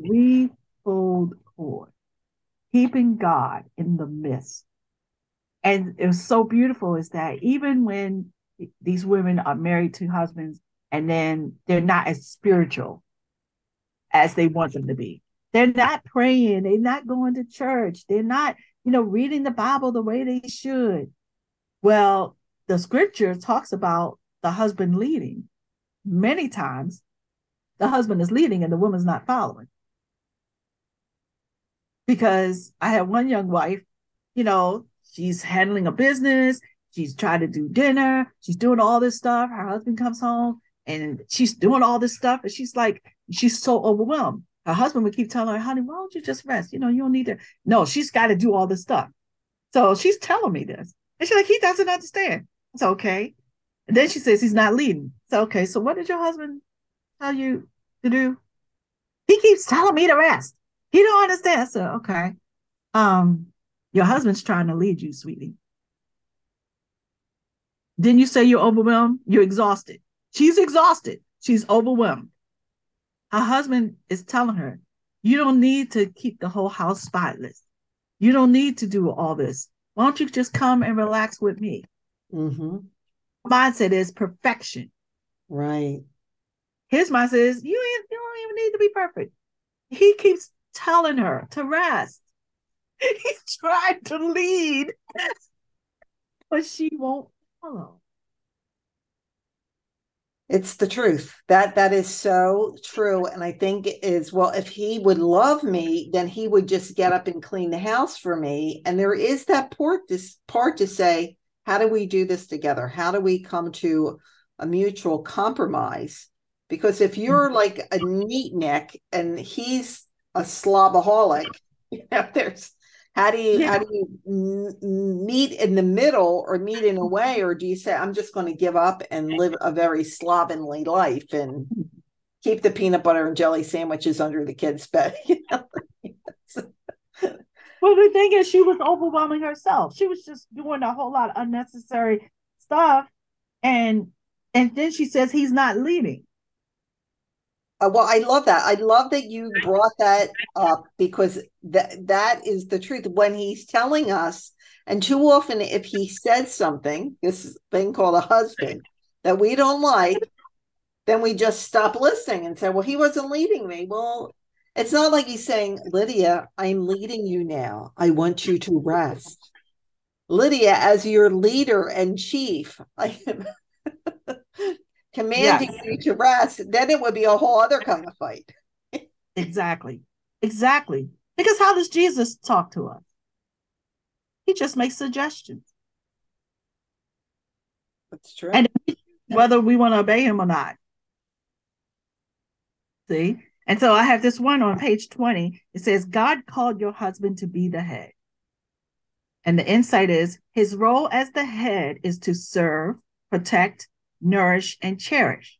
Threefold cord. Keeping God in the midst. And it was so beautiful is that even when these women are married to husbands and then they're not as spiritual as they want them to be. They're not praying. They're not going to church. They're not, you know, reading the Bible the way they should. Well, the scripture talks about the husband leading. Many times the husband is leading and the woman's not following. Because I had one young wife, you know, she's handling a business. She's trying to do dinner. She's doing all this stuff. Her husband comes home and she's doing all this stuff. And she's like, she's so overwhelmed. Her husband would keep telling her, honey, why don't you just rest? You know, you don't need to. No, she's got to do all this stuff. So she's telling me this. And she's like, he doesn't understand. It's okay. And then she says, he's not leading. It's okay. So what did your husband tell you to do? He keeps telling me to rest. He don't understand. So, okay. Um, your husband's trying to lead you, sweetie. Didn't you say you're overwhelmed? You're exhausted. She's exhausted. She's overwhelmed. Her husband is telling her, you don't need to keep the whole house spotless. You don't need to do all this. Why don't you just come and relax with me? Mm-hmm. Mindset is perfection. Right. His mindset is, you, ain't, you don't even need to be perfect. He keeps telling her to rest. He's trying to lead, but she won't follow. It's the truth. That that is so true. And I think it is, well, if he would love me, then he would just get up and clean the house for me. And there is that part, this part to say, how do we do this together? How do we come to a mutual compromise? Because if you're like a neatnik and he's a slobaholic, you know, there's how do you yeah. how do you meet in the middle, or meet in a way, or do you say I'm just going to give up and live a very slovenly life and keep the peanut butter and jelly sandwiches under the kids' bed? You know? Well, the thing is, she was overwhelming herself. She was just doing a whole lot of unnecessary stuff, and and then she says he's not leading. Uh, well, I love that. I love that you brought that up, because that that is the truth. When he's telling us, and too often if he says something, this thing called a husband, that we don't like, then we just stop listening and say, well, he wasn't leading me. Well, it's not like he's saying, Lydia, I'm leading you now. I want you to rest. Lydia, as your leader and chief, I am commanding yes. you to rest, then it would be a whole other kind of fight. Exactly. Exactly. Because how does Jesus talk to us? He just makes suggestions. That's true. And whether we want to obey him or not. See? And so I have this one on page twenty. It says, God called your husband to be the head. And the insight is, his role as the head is to serve, protect, nourish, and cherish.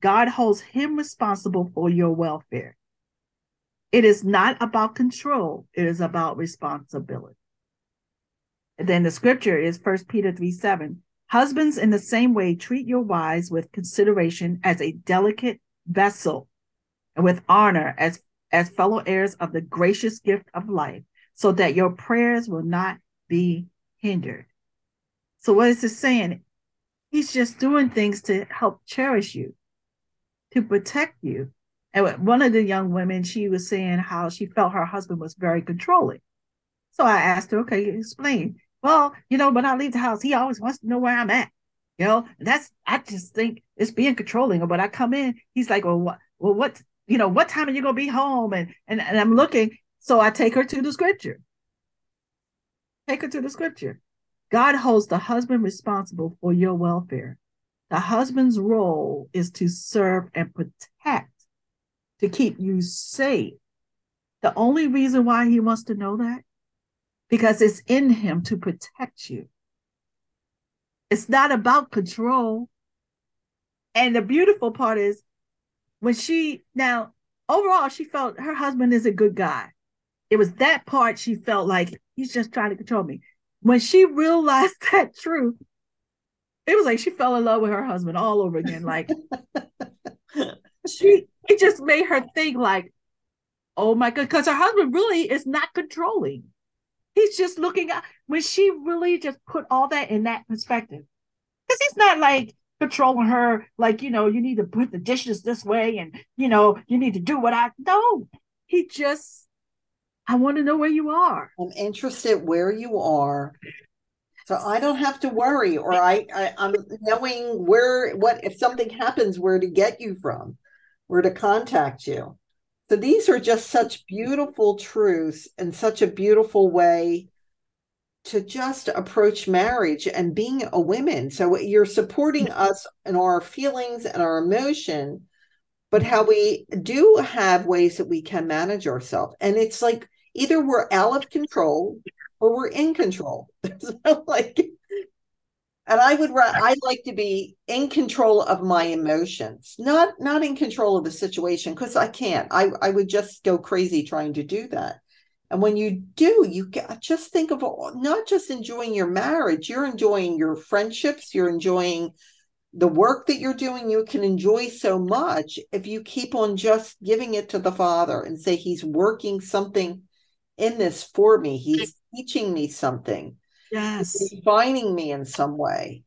God holds him responsible for your welfare. It is not about control. It is about responsibility. And then the scripture is First Peter three seven. Husbands, in the same way, treat your wives with consideration as a delicate vessel, and with honor as, as fellow heirs of the gracious gift of life, so that your prayers will not be hindered. So what is this saying? He's just doing things to help cherish you, to protect you. And one of the young women, she was saying how she felt her husband was very controlling. So I asked her, okay, explain. Well, you know, when I leave the house, he always wants to know where I'm at. You know, that's, I just think it's being controlling. And when I come in, he's like, well, what, well, what, you know, what time are you going to be home? And, and, and I'm looking. So I take her to the scripture. Take her to the scripture. God holds the husband responsible for your welfare. The husband's role is to serve and protect, to keep you safe. The only reason why he wants to know that, because it's in him to protect you. It's not about control. And the beautiful part is, when she, now, overall, she felt her husband is a good guy. It was that part she felt like, he's just trying to control me. When she realized that truth, it was like she fell in love with her husband all over again. Like she, it just made her think like, oh my God, because her husband really is not controlling. He's just looking at, when she really just put all that in that perspective. Because he's not like controlling her, like, you know, you need to put the dishes this way and, you know, you need to do what I, no, he just, I want to know where you are. I'm interested where you are. So I don't have to worry, or I, I, I'm knowing where, what, if something happens, where to get you from, where to contact you. So these are just such beautiful truths and such a beautiful way to just approach marriage and being a woman. So you're supporting us in our feelings and our emotion, but how we do have ways that we can manage ourselves. And it's like, either we're out of control or we're in control. So like, and I would, I like to be in control of my emotions, not, not in control of the situation, because I can't, I, I would just go crazy trying to do that. And when you do, you get, just think of all, not just enjoying your marriage, you're enjoying your friendships, you're enjoying the work that you're doing. You can enjoy so much if you keep on just giving it to the Father and say, he's working something in this for me. He's teaching me something. Yes. He's defining me in some way.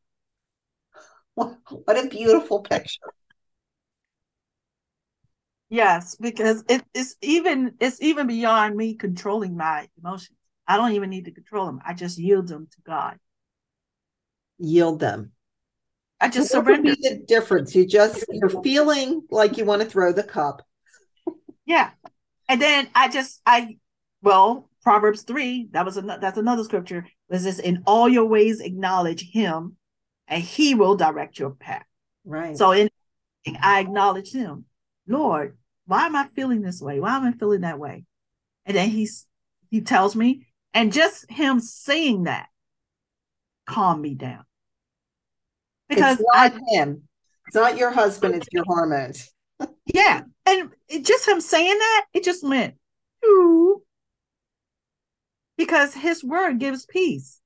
What, what a beautiful picture. Yes, because it, it's even it's even beyond me controlling my emotions. I don't even need to control them. I just yield them to God. yield them. I just surrender. Be the difference. You just, you're feeling like you want to throw the cup. Yeah. And then I just, I, well, Proverbs three, that was, another, that's another scripture. Was this, in all your ways, acknowledge him and he will direct your path. Right. So in, I acknowledge him. Lord, why am I feeling this way? Why am I feeling that way? And then he's, he tells me, and just him saying that calmed me down. Because it's not I, him. It's not your husband. It's your hormones. Yeah. And it, just him saying that, it just went, ooh. Because his word gives peace.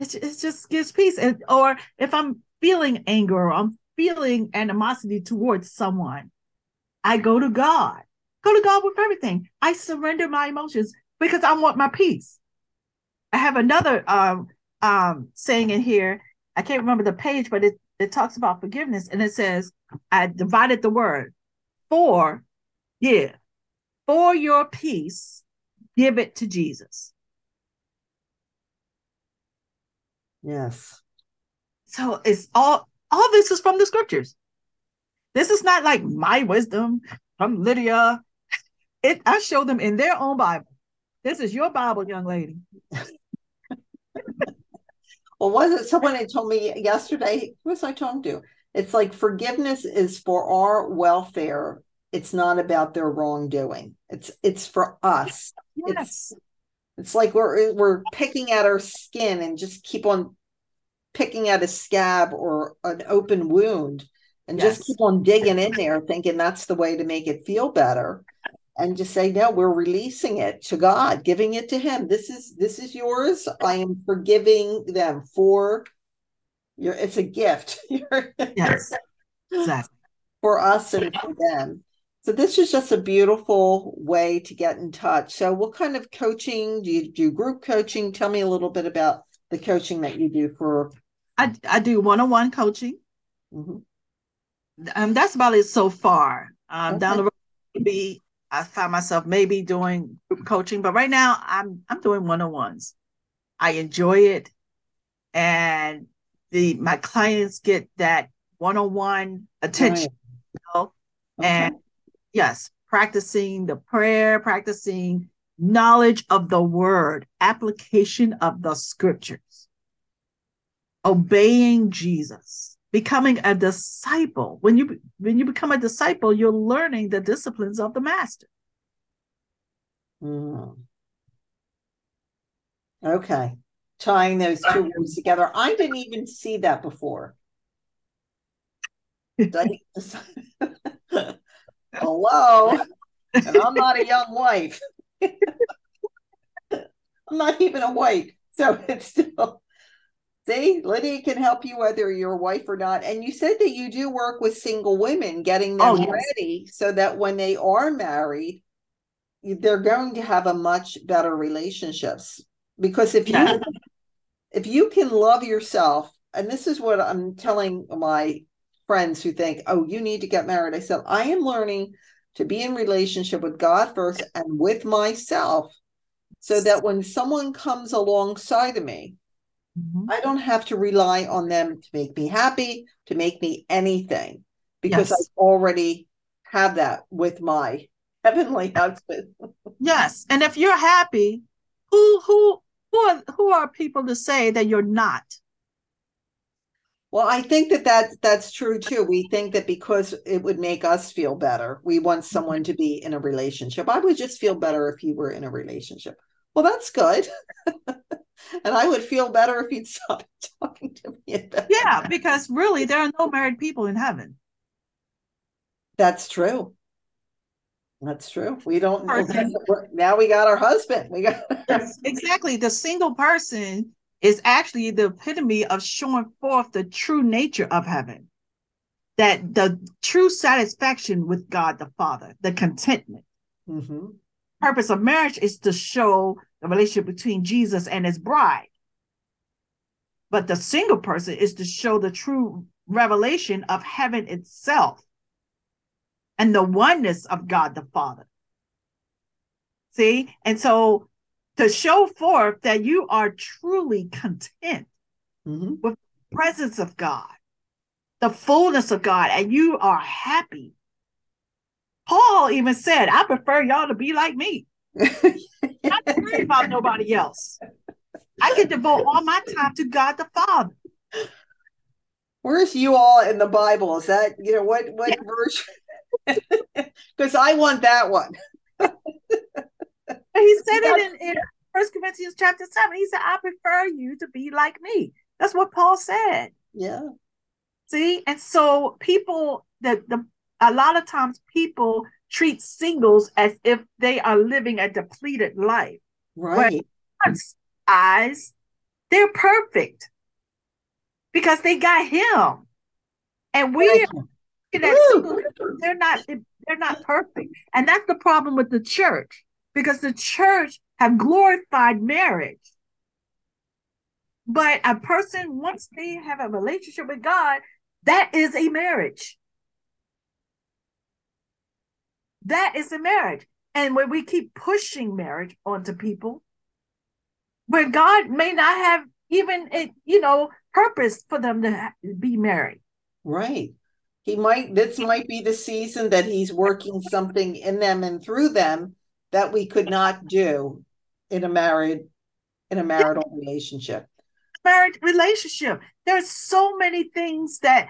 It, it just gives peace. And, or if I'm feeling anger, or I'm feeling animosity towards someone, I go to God. Go to God with everything. I surrender my emotions because I want my peace. I have another um, um, saying in here. I can't remember the page, but it, it talks about forgiveness. And it says, I divided the word for, yeah, for your peace, give it to Jesus. Yes. So it's all, all this is from the scriptures. This is not like my wisdom from Lydia. It, I show them in their own Bible. This is your Bible, young lady. Well, was it someone had told me yesterday? Who was I talking to? It's like forgiveness is for our welfare. It's not about their wrongdoing. It's it's for us. Yes. It's it's like we're we're picking at our skin and just keep on picking at a scab or an open wound. And yes. Just keep on digging in there, thinking that's the way to make it feel better. And just say, no, we're releasing it to God, giving it to him. This is this is yours. I am forgiving them for your, it's a gift. Yes. Exactly. For us and for them. So this is just a beautiful way to get in touch. So what kind of coaching do you do? Group coaching? Tell me a little bit about the coaching that you do for. I, I do one-on-one coaching. Mm-hmm. Um, that's about it so far. Um, okay. Down the road, maybe I find myself maybe doing group coaching, but right now I'm I'm doing one-on-ones. I enjoy it, and the my clients get that one-on-one attention. Right. You know? Okay. And yes, practicing the prayer, practicing knowledge of the word, application of the scriptures, obeying Jesus. Becoming a disciple. When you when you become a disciple, you're learning the disciplines of the master. Mm. Okay. Tying those two words together. I didn't even see that before. Hello. And I'm not a young wife. I'm not even a white. So it's still... See, Lydia can help you whether you're a wife or not. And you said that you do work with single women, getting them oh, yes. ready so that when they are married, they're going to have a much better relationships. Because if you if you can love yourself, and this is what I'm telling my friends who think, oh, you need to get married. I said, I am learning to be in relationship with God first and with myself so that when someone comes alongside of me, mm-hmm. I don't have to rely on them to make me happy, to make me anything, because yes. I already have that with my heavenly husband. Yes. And if you're happy, who who who are, who are people to say that you're not? Well, I think that, that that's true, too. We think that because it would make us feel better, we want someone to be in a relationship. I would just feel better if you were in a relationship. Well, that's good. And I would feel better if you'd stop talking to me about yeah, that. Because really, there are no married people in heaven. That's true. That's true. We don't know. Now we got our husband. We got yes, exactly. The single person is actually the epitome of showing forth the true nature of heaven. That the true satisfaction with God the Father, the contentment. Mm-hmm. Purpose of marriage is to show the relationship between Jesus and his bride. But the single person is to show the true revelation of heaven itself and the oneness of God the Father. See? And so to show forth that you are truly content mm-hmm. with the presence of God, the fullness of God, and you are happy. Paul even said, I prefer y'all to be like me. I'm not worried about nobody else. I can devote all my time to God the Father. Where's you all in the Bible? Is that, you know, what, what yeah. verse? Because I want that one. He said it in, in First Corinthians chapter seven. He said, I prefer you to be like me. That's what Paul said. Yeah. See? And so people, the, the a lot of times people treat singles as if they are living a depleted life. Right. God's eyes, they're perfect because they got him. And we're single, they're not they're not perfect. And that's the problem with the church, because the church have glorified marriage. But a person, once they have a relationship with God, that is a marriage. That is a marriage. And when we keep pushing marriage onto people, where God may not have even, a, you know, purpose for them to be married. Right. He might, this might be the season that he's working something in them and through them that we could not do in a married, in a marital yeah. relationship. Married relationship. There's so many things that,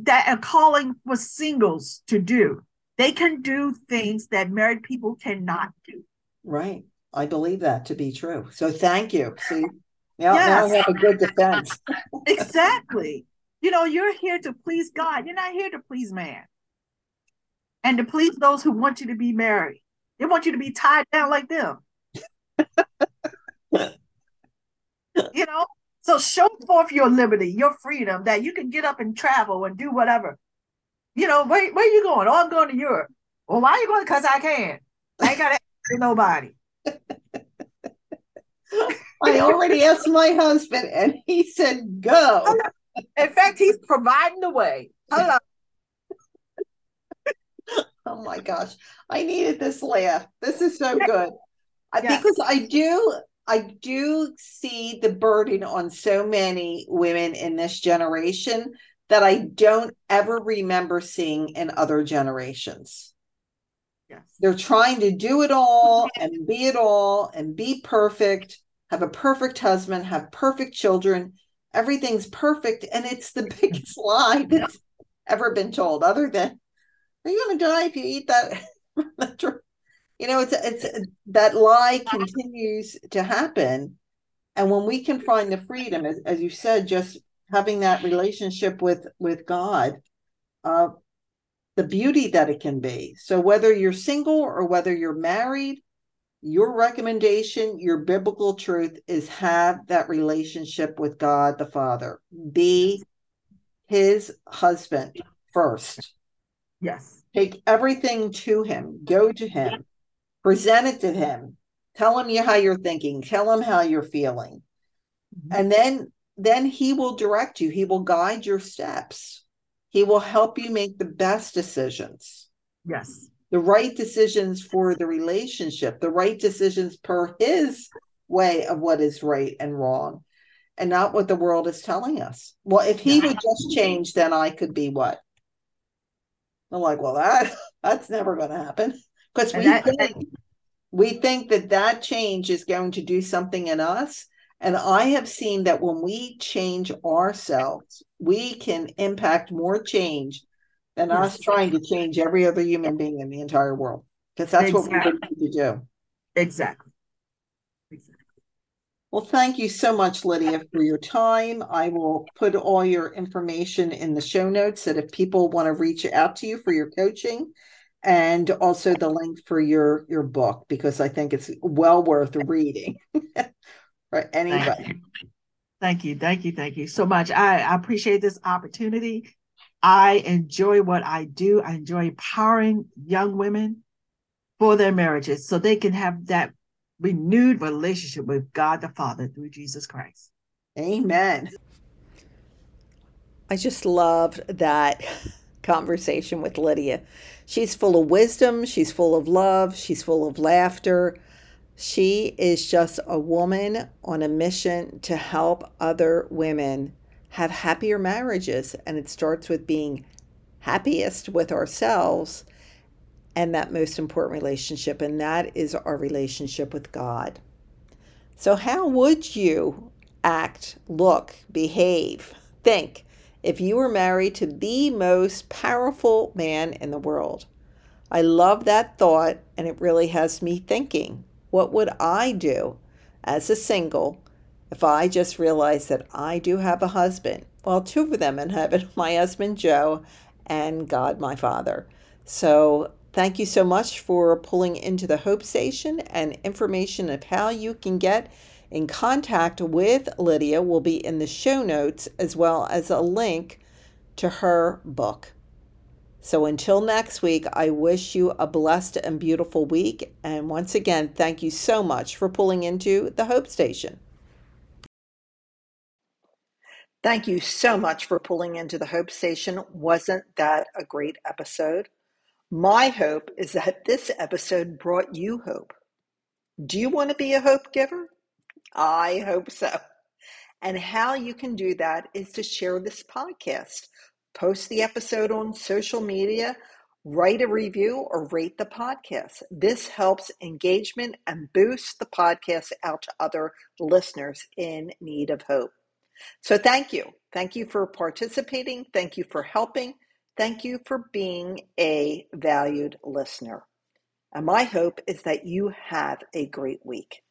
that are calling for singles to do. They can do things that married people cannot do. Right. I believe that to be true. So thank you. See, now, yes. now I have a good defense. Exactly. You know, you're here to please God. You're not here to please man. And to please those who want you to be married. They want you to be tied down like them. You know? So show forth your liberty, your freedom, that you can get up and travel and do whatever. You know, where, where are you going? Oh, I'm going to Europe. Well, why are you going? Because I can. I ain't got to ask nobody. I already asked my husband, and he said, go. In fact, he's providing the way. Hello. Oh, my gosh. I needed this laugh. This is so good. Yes. Because I do, I do see the burden on so many women in this generation that I don't ever remember seeing in other generations. Yes. They're trying to do it all and be it all and be perfect, have a perfect husband, have perfect children. Everything's perfect. And it's the biggest lie that's ever been told, other than, are you going to die if you eat that? You know, it's it's that lie continues to happen. And when we can find the freedom, as, as you said, just having that relationship with, with God, uh, the beauty that it can be. So whether you're single or whether you're married, your recommendation, your biblical truth is have that relationship with God the Father. Be his husband first. Yes. Take everything to him. Go to him. Present it to him. Tell him how you're thinking. Tell him how you're feeling. Mm-hmm. And then then he will direct you. He will guide your steps. He will help you make the best decisions. Yes. The right decisions for the relationship, the right decisions per his way of what is right and wrong, and not what the world is telling us. Well, if he would just change, then I could be what? I'm like, well, that that's never going to happen. Because we that, think, that, we think that that change is going to do something in us. And I have seen that when we change ourselves, we can impact more change than us trying to change every other human being in the entire world. Because that's exactly. what we need to do. Exactly. Exactly. Well, thank you so much, Lydia, for your time. I will put all your information in the show notes, that if people want to reach out to you for your coaching, and also the link for your, your book, because I think it's well worth reading. For anybody. Thank you. Thank you. Thank you so much. I, I appreciate this opportunity. I enjoy what I do. I enjoy empowering young women for their marriages so they can have that renewed relationship with God the Father through Jesus Christ. Amen. I just loved that conversation with Lydia. She's full of wisdom. She's full of love. She's full of laughter. She is just a woman on a mission to help other women have happier marriages, and it starts with being happiest with ourselves and that most important relationship, and that is our relationship with God. So how would you act, look, behave, think if you were married to the most powerful man in the world? I love that thought, and it really has me thinking, what would I do as a single if I just realized that I do have a husband? Well, two of them in heaven, my husband Joe and God my Father. So thank you so much for pulling into the Hope Station, and information of how you can get in contact with Lydia will be in the show notes, as well as a link to her book. So until next week, I wish you a blessed and beautiful week. And once again, thank you so much for pulling into the Hope Station. Thank you so much for pulling into the Hope Station. Wasn't that a great episode? My hope is that this episode brought you hope. Do you want to be a hope giver? I hope so. And how you can do that is to share this podcast, post the episode on social media, write a review, or rate the podcast. This helps engagement and boosts the podcast out to other listeners in need of hope. So thank you. Thank you for participating. Thank you for helping. Thank you for being a valued listener. And my hope is that you have a great week.